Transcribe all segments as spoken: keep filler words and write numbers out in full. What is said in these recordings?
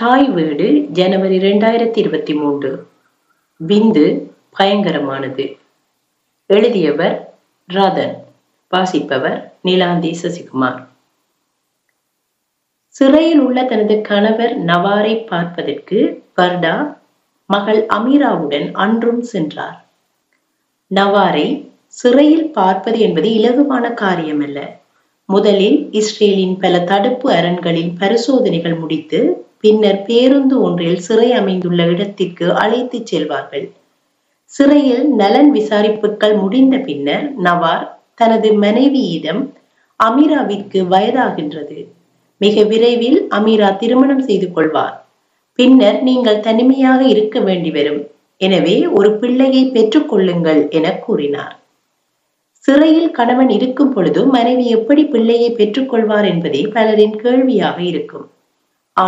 தாய் வீடு ஜனவரி இரண்டாயிரத்தி இருபத்தி மூன்று. பிந்து பயங்கரமானது. எழுதியவர் ராதன். வாசிப்பவர் நிலாந்தி சசிகுமார். சிறையில் உள்ள தனது கணவர் நவாரை பார்ப்பதற்கு வர்தா மகள் அமீராவுடன் அன்றும் சென்றார். நவாரை சிறையில் பார்ப்பது என்பது இலகுவான காரியமல்ல. முதலில் இஸ்ரேலின் பல தடுப்பு அரண்களில் பரிசோதனைகள் முடித்து பின்னர் பேருந்து ஒன்றில் சிறை அமைந்துள்ள இடத்திற்கு அழைத்து செல்வார்கள். சிறையில் நலன் விசாரிப்புகள் முடிந்த பின்னர் நவார் தனது மனைவியிடம் அமீராவிற்கு வயதாகின்றது, மிக விரைவில் அமீரா திருமணம் செய்து கொள்வார், பின்னர் நீங்கள் தனிமையாக இருக்க வேண்டி வரும், எனவே ஒரு பிள்ளையை பெற்றுக் கொள்ளுங்கள் என கூறினார். சிறையில் கணவன் இருக்கும் பொழுது மனைவி எப்படி பிள்ளையை பெற்றுக்கொள்வார் என்பதே பலரின் கேள்வியாக இருக்கும்.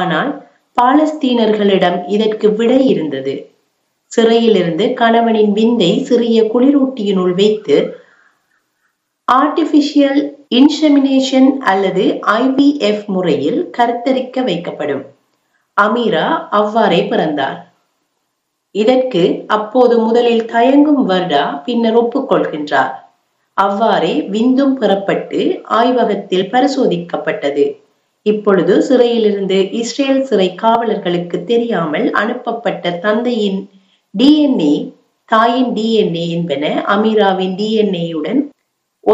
ஆனால் பாலஸ்தீனர்களிடம் இதற்கு விடை இருந்தது. சிறையிலிருந்து கணவனின் விந்தை சிறிய குளிரூட்டியினுள் வைத்து ஆர்டிபிஷியல் இன்செமினேஷன் அல்லது ஐ வி எஃப் முறையில் கருத்தரிக்க வைக்கப்படும். அமீரா அவ்வாறே பிறந்தார். இதற்கு அப்போது முதலில் தயங்கும் வர்தா பின்னர் ஒப்புக்கொள்கின்றார். அவ்வாறே விந்தும் பெறப்பட்டு ஆய்வகத்தில் பரிசோதிக்கப்பட்டது. இப்பொழுது சிறையிலிருந்து இஸ்ரேல் சிறை காவலர்களுக்கு தெரியாமல் அனுப்பப்பட்ட தந்தையின் டி என் ஏ, தாயின் டி என் ஏ என்பன அமீராவின் டி என் ஏயுடன்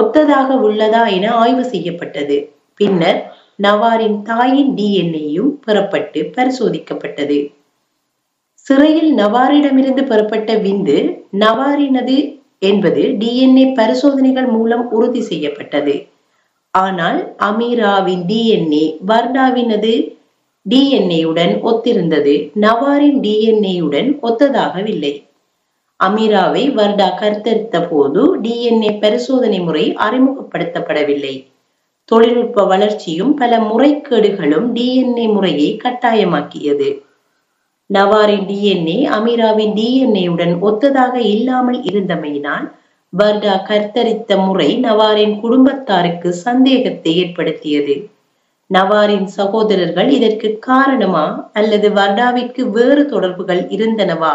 ஒத்ததாக உள்ளதா என ஆய்வு செய்யப்பட்டது. பின்னர் நவாரின் தாயின் டி என் ஏயும் பெறப்பட்டு பரிசோதிக்கப்பட்டது. சிறையில் நவாரிடமிருந்து பெறப்பட்ட விந்து நவாரினது என்பது டி என் ஏ பரிசோதனைகள் மூலம் உறுதி செய்யப்பட்டது. ஆனால் அமீராவின் டி என் ஏ வர்தாவினது டி என் ஏயுடன் ஒத்திருந்தது, நவாரின் டி என் ஏயுடன் ஒத்ததாகவில்லை. அமீராவை வர்தா கருத்தரித்த போது டி என் ஏ பரிசோதனை முறை அறிமுகப்படுத்தப்படவில்லை. தொழில்நுட்ப வளர்ச்சியும் பல முறைகேடுகளும் டி என் ஏ முறையை கட்டாயமாக்கியது. நவாரின் டி என் ஏ அமீராவின் டி என் ஏயுடன் ஒத்ததாக இல்லாமல் இருந்தமையினால் வர்தா கர்த்தரித்த முறை நவாரின் குடும்பத்தாருக்கு சந்தேகத்தை ஏற்படுத்தியது. நவாரின் சகோதரர்கள் இதற்கு காரணமா அல்லது வர்தாவிற்கு வேறு தொடர்புகள் இருந்தனவா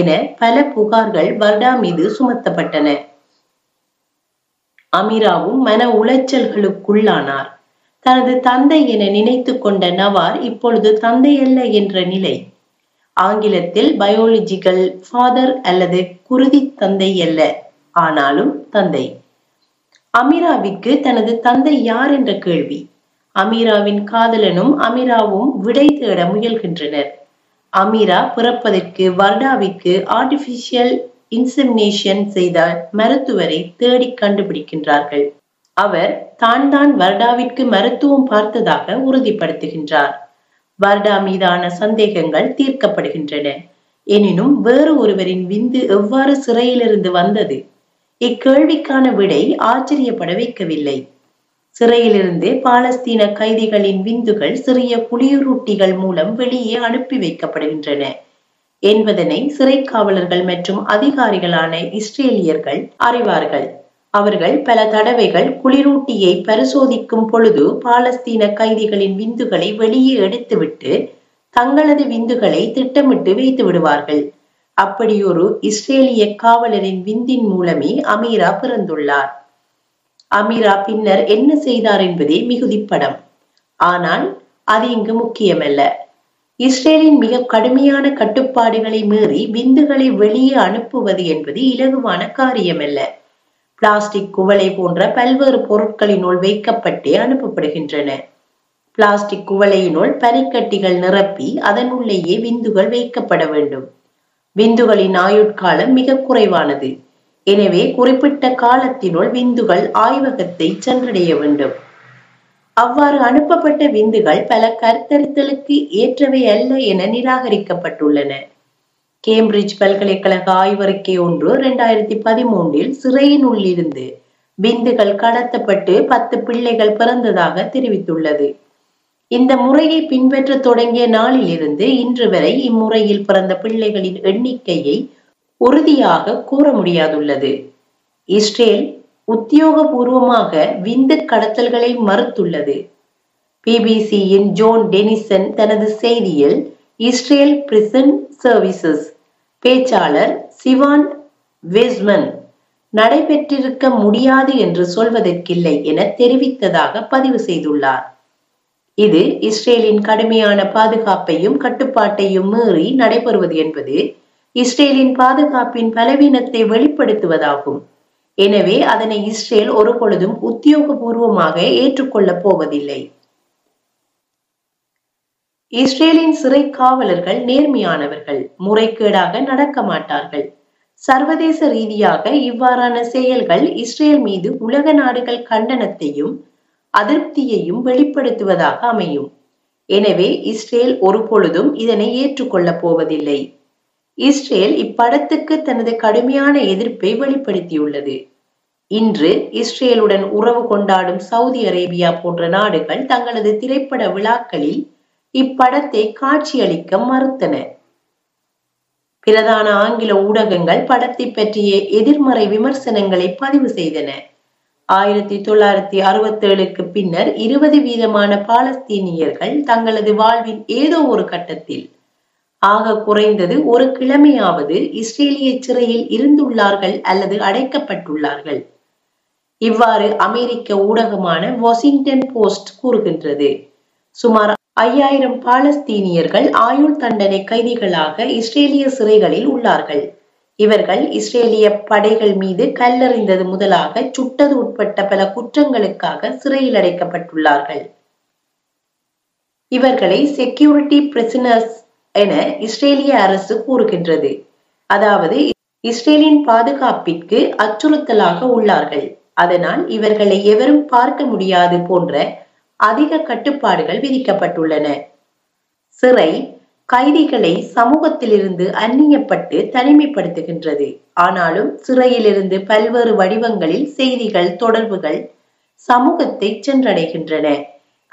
என பல புகார்கள் வர்தா மீது சுமத்தப்பட்டன. அமீராவும் மன உளைச்சல்களுக்குள்ளானார். தனது தந்தை என நினைத்து கொண்ட நவார் இப்பொழுது தந்தையல்ல என்ற நிலை. ஆங்கிலத்தில் பயாலஜிக்கல் ஃபாதர் அல்லது குருதி தந்தை அல்ல, ஆனாலும் தந்தை. அமீராவிற்கு தனது தந்தை யார் என்ற கேள்வி. அமீராவின் காதலனும் அமீராவும் விடை தேட முயல்கின்றனர். அமீரா பிறப்பதற்கு வர்தாவிற்கு ஆர்டிபிஷியல் இன்செமினேஷன் செய்த மருத்துவரை தேடி கண்டுபிடிக்கின்றார்கள். அவர் தான் தான் வர்தாவிற்கு மருத்துவம் பார்த்ததாக உறுதிப்படுத்துகின்றார். வர்தா மீதான சந்தேகங்கள் தீர்க்கப்படுகின்றன. எனினும் வேறு ஒருவரின் விந்து எவ்வாறு சிறையிலிருந்து வந்தது? இக்கேள்விக்கான விடை ஆச்சரியப்பட வைக்கவில்லை. சிறையிலிருந்து பாலஸ்தீன கைதிகளின் விந்துகள் சிறிய குளிரூட்டிகள் மூலம் வெளியே அனுப்பி வைக்கப்படுகின்றன என்பதனை சிறை காவலர்கள் மற்றும் அதிகாரிகளான இஸ்ரேலியர்கள் அறிவார்கள். அவர்கள் பல தடவைகள் குளிரூட்டியை பரிசோதிக்கும் பொழுது பாலஸ்தீன கைதிகளின் விந்துகளை வெளியே எடுத்துவிட்டு தங்களது விந்துகளை திட்டமிட்டு வைத்து விடுவார்கள். அப்படியொரு இஸ்ரேலிய காவலரின் விந்தின் மூலமே அமீரா பிறந்துள்ளார். அமீரா பின்னர் என்ன செய்தார் என்பதே மிகுதி படம். ஆனால் அது இங்கு முக்கியமல்ல. இஸ்ரேலின் மிக கடுமையான கட்டுப்பாடுகளை மீறி விந்துகளை வெளியே அனுப்புவது என்பது இலகுவான காரியமல்ல. பிளாஸ்டிக் குவளை போன்ற பல்வேறு பொருட்களினுள் வைக்கப்பட்டே அனுப்பப்படுகின்றன. பிளாஸ்டிக் குவளையினுள் பனிக்கட்டிகள் நிரப்பி அதனுள்ளேயே விந்துகள் வைக்கப்பட வேண்டும். விந்துகளின் ஆயுட்காலம் மிக குறைவானது. எனவே குறிப்பிட்ட காலத்தினுள் விந்துகள் ஆய்வகத்தை சென்றடைய வேண்டும். அவ்வாறு அனுப்பப்பட்ட விந்துகள் பல கருத்தரித்தலுக்கு ஏற்றவை அல்ல என நிராகரிக்கப்பட்டுள்ளன. கேம்பிரிட்ஜ் பல்கலைக்கழக ஆய்வறிக்கை ஒன்று இரண்டாயிரத்தி பதிமூன்றில் சிறையின் உள்ளிருந்து விந்துகள் கடத்தப்பட்டு பத்து பிள்ளைகள் பிறந்ததாக தெரிவித்துள்ளது. இந்த முறையை பின்பற்ற தொடங்கிய நாளிலிருந்து இன்று வரை இம்முறையில் பிறந்த பிள்ளைகளின் எண்ணிக்கையை உறுதியாக கூற முடியாதுள்ளது. இஸ்ரேல் உத்தியோகபூர்வமாக விந்து கடத்தல்களை மறுத்துள்ளது. பிபிசியின் ஜான் டெனிசன் தனது செய்தியில் இஸ்ரேல் பிரிசன் சர்வீசஸ் பேச்சாளர் சிவான் வேஸ்மன் நடைபெற்றிருக்க முடியாது என்று சொல்வதற்கில்லை என தெரிவித்ததாக பதிவு செய்துள்ளார். இது இஸ்ரேலின் கடுமையான பாதுகாப்பையும் கட்டுப்பாட்டையும் மீறி நடைபெறுவது என்பது இஸ்ரேலின் பாதுகாப்பின் பலவீனத்தை வெளிப்படுத்துவதாகும். எனவே அதனை இஸ்ரேல் ஒருபொழுதும் உத்தியோகபூர்வமாக ஏற்றுக்கொள்ளப் போவதில்லை. இஸ்ரேலின் சிறை காவலர்கள் நேர்மையானவர்கள், முறைகேடாக நடக்க மாட்டார்கள். சர்வதேச ரீதியாக இவ்வாறான செயல்கள் இஸ்ரேல் மீது உலக நாடுகள் கண்டனத்தையும் அதிருப்தியையும் வெளிப்படுத்துவதாக அமையும். எனவே இஸ்ரேல் ஒருபொழுதும் இதனை ஏற்றுக்கொள்ளப் போவதில்லை. இஸ்ரேல் இப்படத்துக்கு தனது கடுமையான எதிர்ப்பை வெளிப்படுத்தியுள்ளது. இன்று இஸ்ரேலுடன் உறவு கொண்டாடும் சவுதி அரேபியா போன்ற நாடுகள் தங்களது திரைப்பட விழாக்களில் இப்படத்தை காட்சியளிக்க மறுத்தன. பிரதான ஆங்கில ஊடகங்கள் படத்தை பற்றிய எதிர்மறை விமர்சனங்களை பதிவு செய்தன. ஆயிரத்தி தொள்ளாயிரத்தி அறுபத்தி ஏழுக்கு பின்னர் இருபது வீதமான பாலஸ்தீனியர்கள் தங்களது வாழ்வின் ஏதோ ஒரு கட்டத்தில் ஆக குறைந்தது ஒரு கிழமையாவது இஸ்ரேலிய சிறையில் இருந்துள்ளார்கள் அல்லது அடைக்கப்பட்டுள்ளார்கள். இவ்வாறு அமெரிக்க ஊடகமான வாஷிங்டன் போஸ்ட் கூறுகின்றது. சுமார் ஐயாயிரம் பாலஸ்தீனியர்கள் ஆயுள் தண்டனை கைதிகளாக இஸ்ரேலிய சிறைகளில் உள்ளார்கள். இவர்கள் இஸ்ரேலிய படைகள் மீது கல்லெறிந்தது முதலாக சுட்டது உட்பட்ட பல குற்றங்களுக்காக சிறையில் அடைக்கப்பட்டுள்ளார்கள். இவர்களை செக்யூரிட்டி பிரிசனர்ஸ் என இஸ்ரேலிய அரசு கூறுகின்றது. அதாவது இஸ்ரேலின் பாதுகாப்பிற்கு அச்சுறுத்தலாக உள்ளார்கள், அதனால் இவர்களை எவரும் பார்க்க முடியாது போன்ற அதிக கட்டுப்பாடுகள் விதிக்கப்பட்டுள்ளன. சிறை கைதிகளை சமூகத்திலிருந்து அந்நியப்பட்டு தனிமைப்படுத்துகின்றது. ஆனாலும் சிறையிலிருந்து பல்வேறு வடிவங்களில் செய்திகள், தொடர்புகள் சமூகத்தை சென்றடைகின்றன.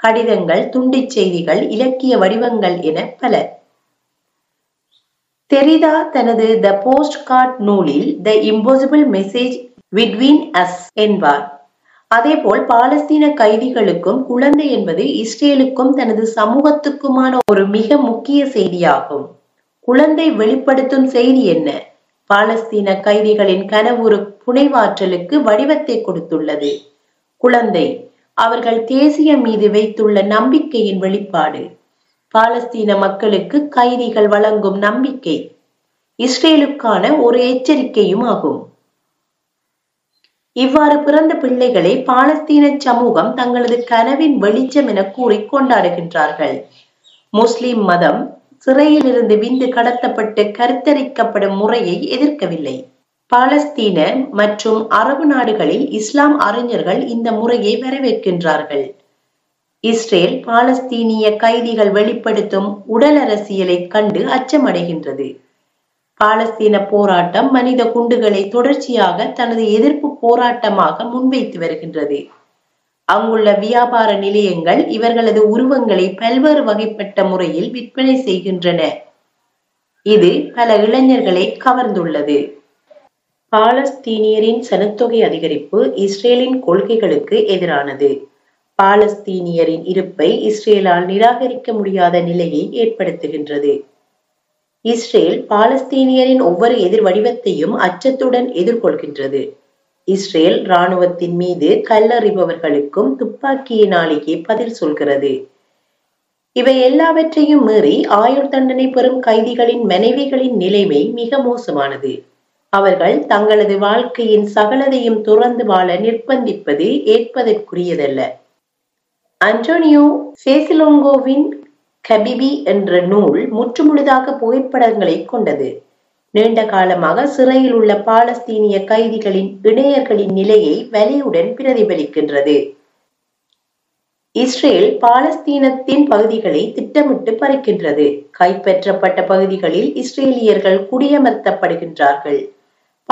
கடிதங்கள், துண்டிச் செய்திகள், இலக்கிய வடிவங்கள் என பல. தெரிதா தனது த போஸ்ட் கார்ட் நூலில் the impossible message between us என்பார். அதேபோல் பாலஸ்தீன கைதிகளுக்கும் குழந்தை என்பது இஸ்ரேலுக்கும் தனது சமூகத்துக்குமான ஒரு மிக முக்கிய செய்தியாகும். குழந்தை வெளிப்படுத்தும் செய்தி என்ன? பாலஸ்தீன கைதிகளின் கனவுரு புனைவாற்றலுக்கு வடிவத்தை கொடுத்துள்ளது. குழந்தை அவர்கள் தேசிய மீது வைத்துள்ள நம்பிக்கையின் வெளிப்பாடு. பாலஸ்தீன மக்களுக்கு கைதிகள் வழங்கும் நம்பிக்கை இஸ்ரேலுக்கான ஒரு எச்சரிக்கையும் ஆகும். இவ்வாறு பிறந்த பிள்ளைகளை பாலஸ்தீன சமூகம் தங்களது கனவின் வெளிச்சம் என கூறி கொண்டாடுகின்றார்கள். முஸ்லிம் மதம் சிறையிலிருந்து விந்து கடத்தப்பட்டு கருத்தரிக்கப்படும் முறையை எதிர்க்கவில்லை. பாலஸ்தீன மற்றும் அரபு நாடுகளில் இஸ்லாம் அறிஞர்கள் இந்த முறையை வரவேற்கின்றார்கள். இஸ்ரேல் பாலஸ்தீனிய கைதிகள் வெளிப்படுத்தும் உடல் அரசியலை கண்டு அச்சமடைகின்றது. பாலஸ்தீன போராட்டம் மனித குண்டுகளை தொடர்ச்சியாக தனது எதிர்ப்பு போராட்டமாக முன்வைத்து வருகின்றது. அங்குள்ள வியாபார நிலையங்கள் இவர்களது உருவங்களை பல்வேறு வகைப்பட்ட முறையில் விற்பனை செய்கின்றன. இது பல இளைஞர்களை கவர்ந்துள்ளது. பாலஸ்தீனியரின் சனத்தொகை அதிகரிப்பு இஸ்ரேலின் கொள்கைகளுக்கு எதிரானது. பாலஸ்தீனியரின் இருப்பை இஸ்ரேலால் நிராகரிக்க முடியாத நிலையை ஏற்படுத்துகின்றது. இஸ்ரேல் பாலஸ்தீனியரின் ஒவ்வொரு எதிர் வடிவத்தையும் அச்சத்துடன் எதிர்கொள்கின்றது. இஸ்ரேல் இராணுவத்தின் மீது கல்லறிபவர்களுக்கும் துப்பாக்கியினாலேயே பதில் சொல்கிறது. இவை எல்லாவற்றையும் மீறி ஆயுள் தண்டனை பெறும் கைதிகளின் மனைவிகளின் நிலைமை மிக மோசமானது. அவர்கள் தங்களது வாழ்க்கையின் சகலதையும் துறந்து வாழ நிர்பந்திப்பது ஏற்பதற்குரியதல்ல. அன்டோனியோ சேசிலோங்கோவின் கபிபி என்ற நூல் முற்றுமுழுதாக புகைப்படங்களை கொண்டது. நீண்ட காலமாக சிறையில் உள்ள பாலஸ்தீனிய கைதிகளின் இணையர்களின் நிலையை வலியுடன் பிரதிபலிக்கின்றது. இஸ்ரேல் பாலஸ்தீனத்தின் பகுதிகளை திட்டமிட்டு பறிக்கின்றது. கைப்பற்றப்பட்ட பகுதிகளில் இஸ்ரேலியர்கள் குடியமர்த்தப்படுகின்றார்கள்.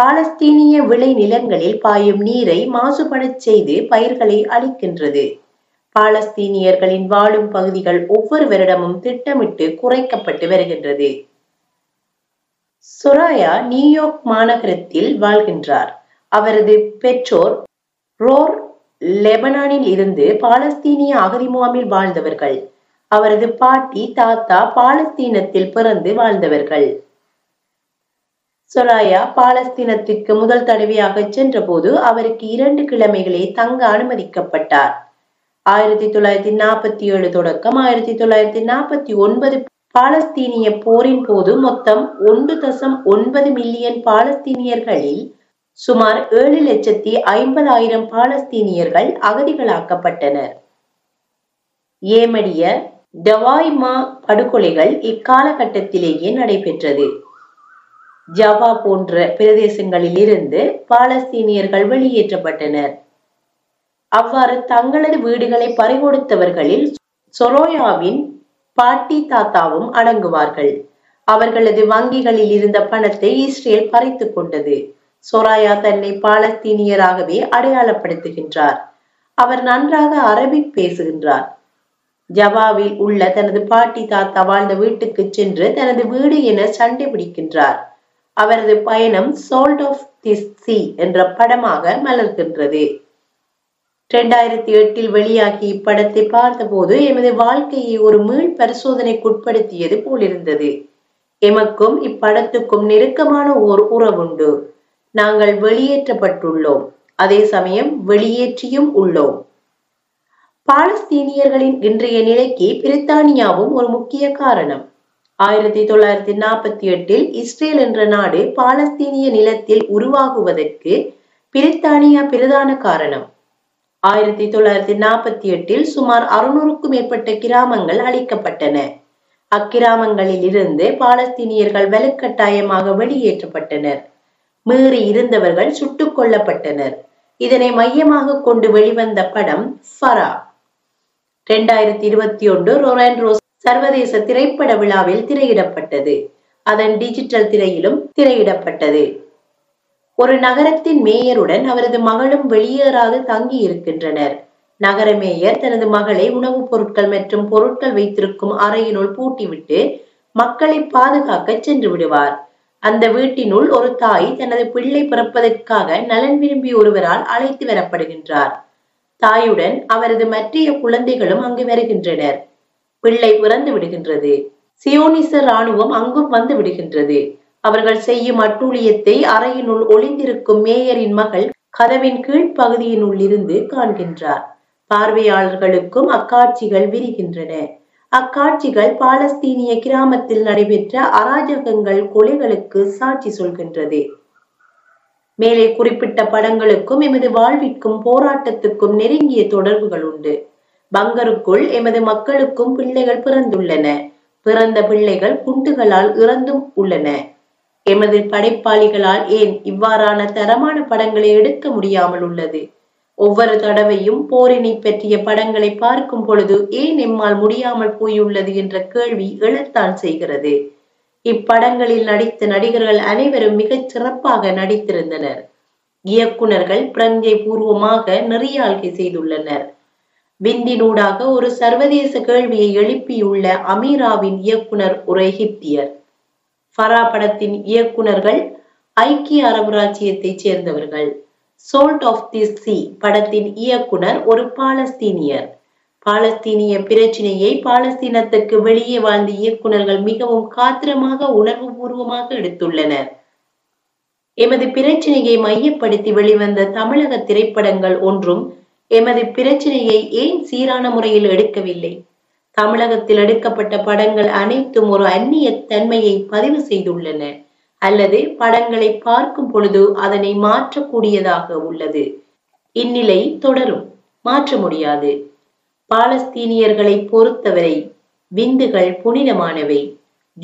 பாலஸ்தீனிய விளை நிலங்களில் பாயும் நீரை மாசுபடச் செய்து பயிர்களை அழிக்கின்றது. பாலஸ்தீனியர்களின் வாழும் பகுதிகள் ஒவ்வொரு வருடமும் திட்டமிட்டு குறைக்கப்பட்டு வருகின்றது. சோராயா நியூயார்க் மாநகரத்தில் வாழ்கின்றார். அவரது பெற்றோர் ரோர் லெபனானில் இருந்து பாலஸ்தீனிய அகதி முகாமில் வாழ்ந்தவர்கள். அவரது பாட்டி தாத்தா பாலஸ்தீனத்தில் பிறந்து வாழ்ந்தவர்கள். சோராயா பாலஸ்தீனத்திற்கு முதல் தடவையாக சென்ற போது அவருக்கு இரண்டு கிழமைகளே தங்க அனுமதிக்கப்பட்டார். ஆயிரத்தி தொள்ளாயிரத்தி நாற்பத்தி ஏழு தொடக்கம் ஆயிரத்தி தொள்ளாயிரத்தி நாற்பத்தி ஒன்பது பாலஸ்தீனிய போரின் போது மொத்தம் ஒன்று தசம் ஒன்பது மில்லியன் பாலஸ்தீனியர்களில் சுமார் ஏழு லட்சத்தி ஐம்பதாயிரம் பாலஸ்தீனியர்கள் அகதிகளாக்கப்பட்டனர். ஏமடிய டவாய்மா படுகொலைகள் இக்காலகட்டத்திலேயே நடைபெற்றது. ஜாவா போன்ற பிரதேசங்களில் இருந்து பாலஸ்தீனியர்கள் வெளியேற்றப்பட்டனர். அவ்வாறு தங்களது வீடுகளை பறிகொடுத்தவர்களில் சோராயாவின் பாட்டி தாத்தாவும் அடங்குவார்கள். அவர்களது வங்கிகளில் இருந்த பணத்தை இஸ்ரேல் பறித்து கொண்டது. சோராயா தன்னை பாலஸ்தீனியராகவே அடையாளப்படுத்துகின்றார். அவர் நன்றாக அரபிக் பேசுகின்றார். ஜவாவில் உள்ள தனது பாட்டி தாத்தா வாழ்ந்த வீட்டுக்கு சென்று தனது வீடு என சண்டை பிடிக்கின்றார். அவரது பயணம் சால்ட் ஆஃப் தி சீ என்ற படமாக மலர்கின்றது. இரண்டாயிரத்தி எட்டில் வெளியாகி இப்படத்தை பார்த்தபோது எமது வாழ்க்கையை ஒரு மீள் பரிசோதனைக்குட்படுத்தியது போலிருந்தது. எமக்கும் இப்படத்துக்கும் நெருக்கமான ஓர் உறவுண்டு. நாங்கள் வெளியேற்றப்பட்டுள்ளோம், அதே சமயம் வெளியேற்றியும் உள்ளோம். பாலஸ்தீனியர்களின் இன்றைய நிலைக்கு பிரித்தானியாவும் ஒரு முக்கிய காரணம். ஆயிரத்தி தொள்ளாயிரத்தி நாற்பத்தி எட்டில் இஸ்ரேல் என்ற நாடு பாலஸ்தீனிய நிலத்தில் உருவாகுவதற்கு பிரித்தானியா பிரதான காரணம். ஆயிரத்தி தொள்ளாயிரத்தி நாற்பத்தி எட்டில் சுமார் அறுநூறுக்கும் மேற்பட்ட கிராமங்கள் அளிக்கப்பட்டன. அக்கிராமங்களில் இருந்து பாலஸ்தீனியர்கள் வலுக்கட்டாயமாக வெளியேற்றப்பட்டனர். மீறி இருந்தவர்கள் சுட்டுக் கொல்லப்பட்டனர். இதனை மையமாக கொண்டு வெளிவந்த படம் ஃபரா. இரண்டாயிரத்தி இருபத்தி ஒன்று ரொரான்ரோ சர்வதேச திரைப்பட விழாவில் திரையிடப்பட்டது. அதன் டிஜிட்டல் திரையிலும் திரையிடப்பட்டது. ஒரு நகரத்தின் மேயருடன் அவரது மகளும் வெளியேறாக தங்கி இருக்கின்றனர். நகர மேயர் தனது மகளை உணவுப் பொருட்கள் மற்றும் பொருட்கள் வைத்திருக்கும் அறையினுள் பூட்டிவிட்டு மக்களை பாதுகாக்க சென்று விடுவார். அந்த வீட்டினுள் ஒரு தாய் தனது பிள்ளை பிறப்பதற்காக நலன் விரும்பி ஒருவரால் அழைத்து வரப்படுகின்றார். தாயுடன் அவரது மற்றைய குழந்தைகளும் அங்கு வருகின்றனர். பிள்ளை பிறந்து விடுகின்றது. சியோனிச இராணுவம் அங்கும் வந்து விடுகின்றது. அவர்கள் செய்யும் அட்டூழியத்தை அறையினுள் ஒளிந்திருக்கும் மேயரின் மகள் கதவின் கீழ்ப்பகுதியினுள் இருந்து காண்கின்றார். பார்வையாளர்களுக்கும் அக்காட்சிகள் விரிகின்றன. அக்காட்சிகள் பாலஸ்தீனிய கிராமத்தில் நடைபெற்ற அராஜகங்கள் கொலைகளுக்கு சாட்சி சொல்கின்றது. மேலே குறிப்பிட்ட படங்களுக்கும் எமது வாழ்விற்கும் போராட்டத்துக்கும் நெருங்கிய தொடர்புகள் உண்டு. பங்கருக்குள் எமது மக்களுக்கும் பிள்ளைகள் பிறந்துள்ளன. பிறந்த பிள்ளைகள் குண்டுகளால் இறந்தும் உள்ளன. எமது படைப்பாளிகளால் ஏன் இவ்வாறான தரமான படங்களை எடுக்க முடியாமல் உள்ளது? ஒவ்வொரு தடவையும் போரினை பற்றிய படங்களை பார்க்கும் பொழுது ஏன் எம்மால் முடியாமல் போயுள்ளது என்ற கேள்வி எழத்தான் செய்கிறது. இப்படங்களில் நடித்த நடிகர்கள் அனைவரும் மிகச் சிறப்பாக நடித்திருந்தனர். இயக்குநர்கள் பிரஞ்சை பூர்வமாக நெறியாழ்கை செய்துள்ளனர். விந்தினூடாக ஒரு சர்வதேச கேள்வியை எழுப்பியுள்ள அமீராவின் இயக்குனர் ஒரு எகிப்தியர். ஃபரா படத்தின் இயக்குநர்கள் ஐக்கிய அரபு இராச்சியத்தைச் சேர்ந்தவர்கள். சால்ட் ஆஃப் தி சீ படத்தின் இயக்குனர் ஒரு பாலஸ்தீனியர். பாலஸ்தீனிய பிரச்சினையை பாலஸ்தீனத்துக்கு வெளியே வாழ்ந்த இயக்குநர்கள் மிகவும் காத்திரமாக உணர்வு பூர்வமாக எடுத்துள்ளனர். எமது பிரச்சினையை மையப்படுத்தி வெளிவந்த தமிழக திரைப்படங்கள் ஒன்றும் எமது பிரச்சனையை ஏன் சீரான முறையில் எடுக்கவில்லை? தமிழகத்தில் எடுக்கப்பட்ட படங்கள் அனைத்தும் ஒரு அந்நிய தன்மையை பதிவு செய்துள்ளன, அல்லது படங்களை பார்க்கும் பொழுது அதனை மாற்றக்கூடியதாக உள்ளது. இந்நிலை தொடரும், மாற்ற முடியாது. பாலஸ்தீனியர்களை பொறுத்தவரை விந்துகள் புனிதமானவை,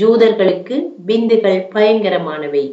ஜூதர்களுக்கு விந்துகள் பயங்கரமானவை.